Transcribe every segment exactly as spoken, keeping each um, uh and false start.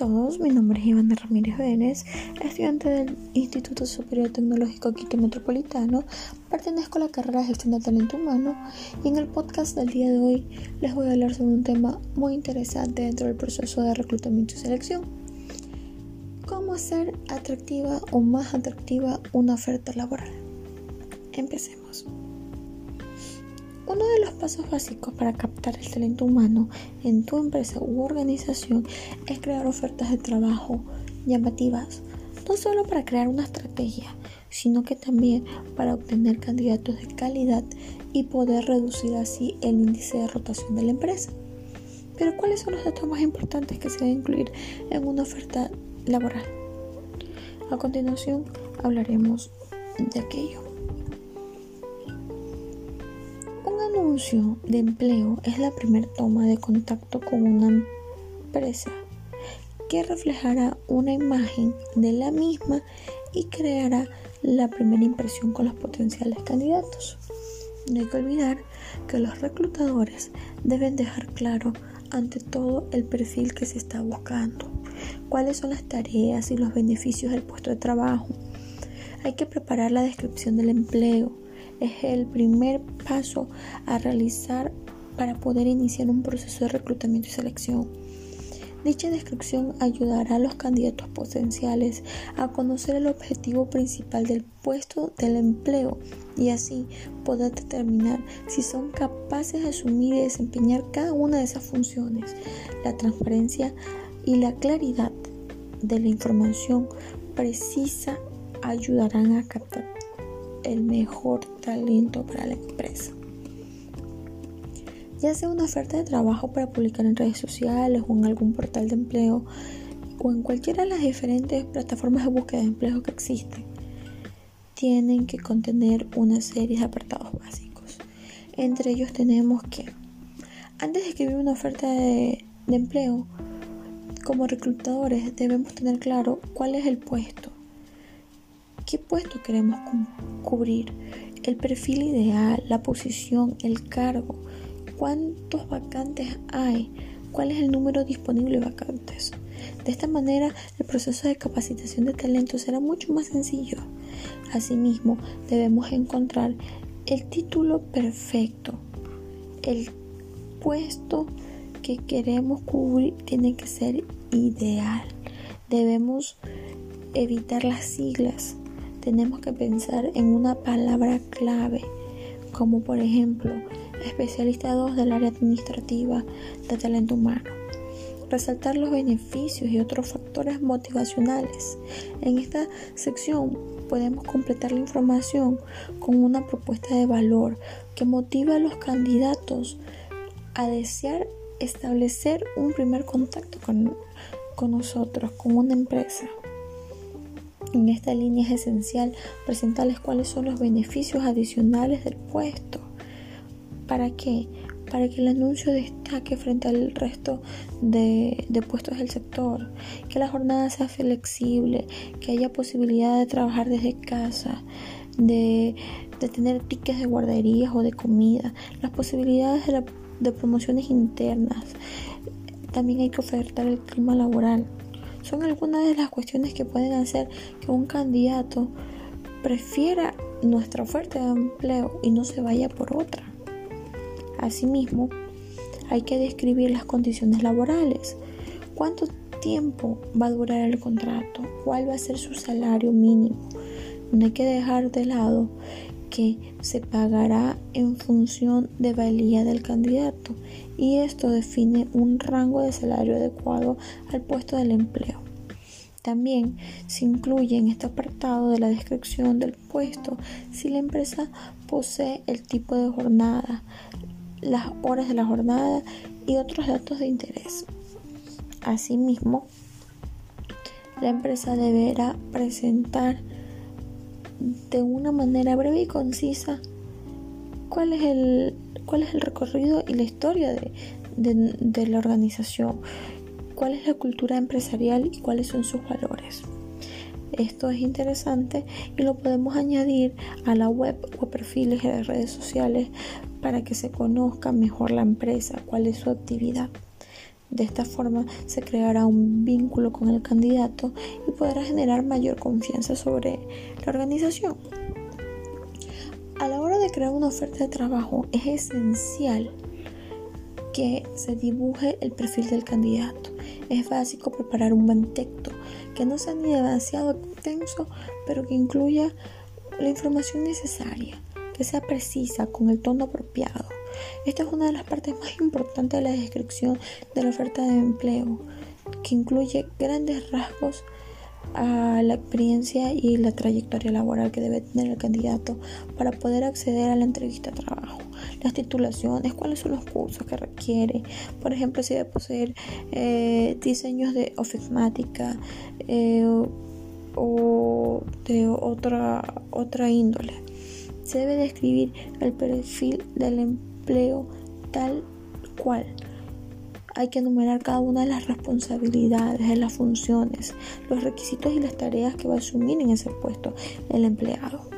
todos, mi nombre es Ivana Ramírez Vélez, estudiante del Instituto Superior Tecnológico Quito Metropolitano, pertenezco a la carrera de Gestión de Talento Humano y en el podcast del día de hoy les voy a hablar sobre un tema muy interesante dentro del proceso de reclutamiento y selección. ¿Cómo hacer atractiva o más atractiva una oferta laboral? Empecemos. Uno de los pasos básicos para captar el talento humano en tu empresa u organización es crear ofertas de trabajo llamativas, no solo para crear una estrategia, sino que también para obtener candidatos de calidad y poder reducir así el índice de rotación de la empresa. Pero ¿cuáles son los datos más importantes que se deben incluir en una oferta laboral? A continuación hablaremos de aquello. Un anuncio de empleo es la primera toma de contacto con una empresa que reflejará una imagen de la misma y creará la primera impresión con los potenciales candidatos. No hay que olvidar que los reclutadores deben dejar claro ante todo el perfil que se está buscando, cuáles son las tareas y los beneficios del puesto de trabajo. Hay que preparar la descripción del empleo. Es el primer paso a realizar para poder iniciar un proceso de reclutamiento y selección. Dicha descripción ayudará a los candidatos potenciales a conocer el objetivo principal del puesto del empleo y así poder determinar si son capaces de asumir y desempeñar cada una de esas funciones. La transparencia y la claridad de la información precisa ayudarán a captar el mejor talento para la empresa. Ya sea una oferta de trabajo para publicar en redes sociales o en algún portal de empleo o en cualquiera de las diferentes plataformas de búsqueda de empleo que existen, tienen que contener una serie de apartados básicos. Entre ellos tenemos que, antes de escribir una oferta de, de empleo, como reclutadores debemos tener claro cuál es el puesto, qué puesto queremos cubrir, el perfil ideal, la posición, el cargo, cuántos vacantes hay, cuál es el número disponible de vacantes. De esta manera, el proceso de capacitación de talento será mucho más sencillo. Asimismo, debemos encontrar el título perfecto. El puesto que queremos cubrir tiene que ser ideal. Debemos evitar las siglas. Tenemos que pensar en una palabra clave, como por ejemplo, especialista dos del área administrativa de talento humano. Resaltar los beneficios y otros factores motivacionales. En esta sección podemos completar la información con una propuesta de valor que motiva a los candidatos a desear establecer un primer contacto con, con nosotros, con una empresa. En esta línea es esencial presentarles cuáles son los beneficios adicionales del puesto. ¿Para qué? Para que el anuncio destaque frente al resto de, de puestos del sector, que la jornada sea flexible, que haya posibilidad de trabajar desde casa, de, de tener tickets de guarderías o de comida, las posibilidades de, la, de promociones internas. También hay que ofertar el clima laboral. Son algunas de las cuestiones que pueden hacer que un candidato prefiera nuestra oferta de empleo y no se vaya por otra. Asimismo, hay que describir las condiciones laborales. ¿Cuánto tiempo va a durar el contrato? ¿Cuál va a ser su salario mínimo? No hay que dejar de lado que se pagará en función de valía del candidato y esto define un rango de salario adecuado al puesto del empleo. También se incluye en este apartado de la descripción del puesto si la empresa posee el tipo de jornada, las horas de la jornada y otros datos de interés. Asimismo, la empresa deberá presentar de una manera breve y concisa cuál es el, cuál es el recorrido y la historia de, de, de la organización, cuál es la cultura empresarial y cuáles son sus valores. Esto es interesante y lo podemos añadir a la web o perfiles de redes sociales para que se conozca mejor la empresa, cuál es su actividad. De esta forma se creará un vínculo con el candidato y podrá generar mayor confianza sobre la organización. A la hora de crear una oferta de trabajo es esencial que se dibuje el perfil del candidato. Es básico preparar un buen texto que no sea ni demasiado extenso, pero que incluya la información necesaria, que sea precisa, con el tono apropiado. Esta es una de las partes más importantes de la descripción de la oferta de empleo, que incluye grandes rasgos a la experiencia y la trayectoria laboral que debe tener el candidato para poder acceder a la entrevista de trabajo, las titulaciones, cuáles son los cursos que requiere, por ejemplo, si debe poseer eh, diseños de ofimática eh, o de otra, otra índole. Se debe describir el perfil del empleo tal cual. Hay que enumerar cada una de las responsabilidades, de las funciones, los requisitos y las tareas que va a asumir en ese puesto el empleado,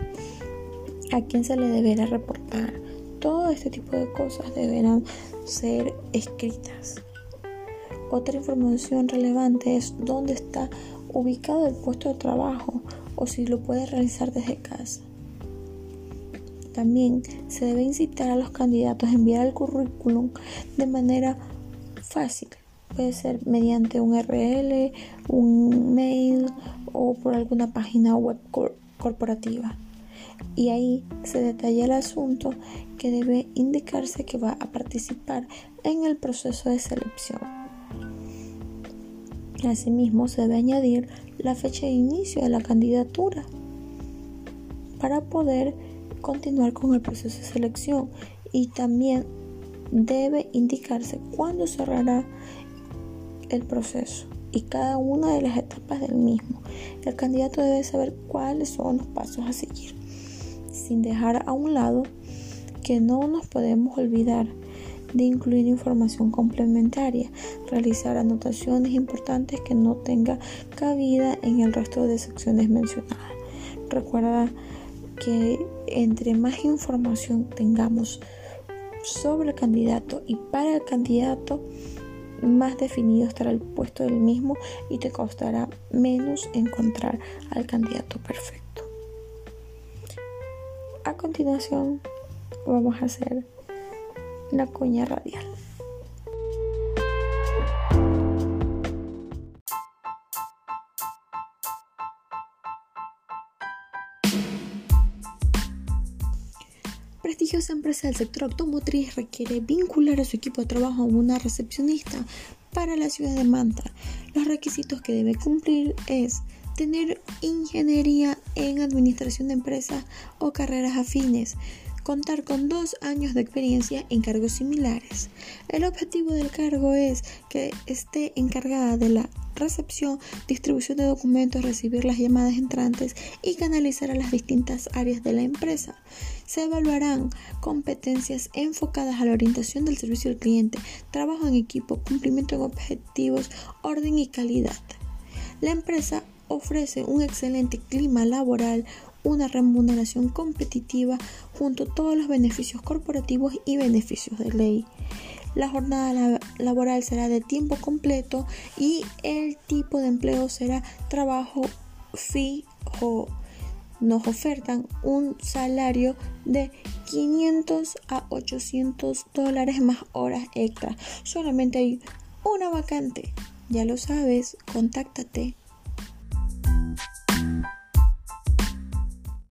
a quién se le deberá reportar. Todo este tipo de cosas deberán ser escritas. Otra información relevante es dónde está ubicado el puesto de trabajo o si lo puede realizar desde casa. También se debe incitar a los candidatos a enviar el currículum de manera fácil, puede ser mediante un U R L, un mail o por alguna página web cor- corporativa. Y ahí se detalla el asunto que debe indicarse que va a participar en el proceso de selección. Asimismo, se debe añadir la fecha de inicio de la candidatura para poder continuar con el proceso de selección, y también debe indicarse cuándo cerrará el proceso y cada una de las etapas del mismo. El candidato debe saber cuáles son los pasos a seguir, sin dejar a un lado que no nos podemos olvidar de incluir información complementaria, realizar anotaciones importantes que no tenga cabida en el resto de secciones mencionadas. Recuerda que entre más información tengamos sobre el candidato y para el candidato, más definido estará el puesto del mismo y te costará menos encontrar al candidato perfecto. A continuación vamos a hacer la cuña radial. Prestigiosa empresa del sector automotriz requiere vincular a su equipo de trabajo a una recepcionista para la ciudad de Manta. Los requisitos que debe cumplir es tener ingeniería en administración de empresas o carreras afines, contar con dos años de experiencia en cargos similares. El objetivo del cargo es que esté encargada de la recepción, distribución de documentos, recibir las llamadas entrantes y canalizar a las distintas áreas de la empresa. Se evaluarán competencias enfocadas a la orientación del servicio al cliente, trabajo en equipo, cumplimiento de objetivos, orden y calidad. La empresa ofrece un excelente clima laboral, una remuneración competitiva, junto a todos los beneficios corporativos y beneficios de ley. La jornada laboral será de tiempo completo y el tipo de empleo será trabajo fijo. Nos ofertan un salario de quinientos a ochocientos dólares más horas extra. Solamente hay una vacante. Ya lo sabes, contáctate.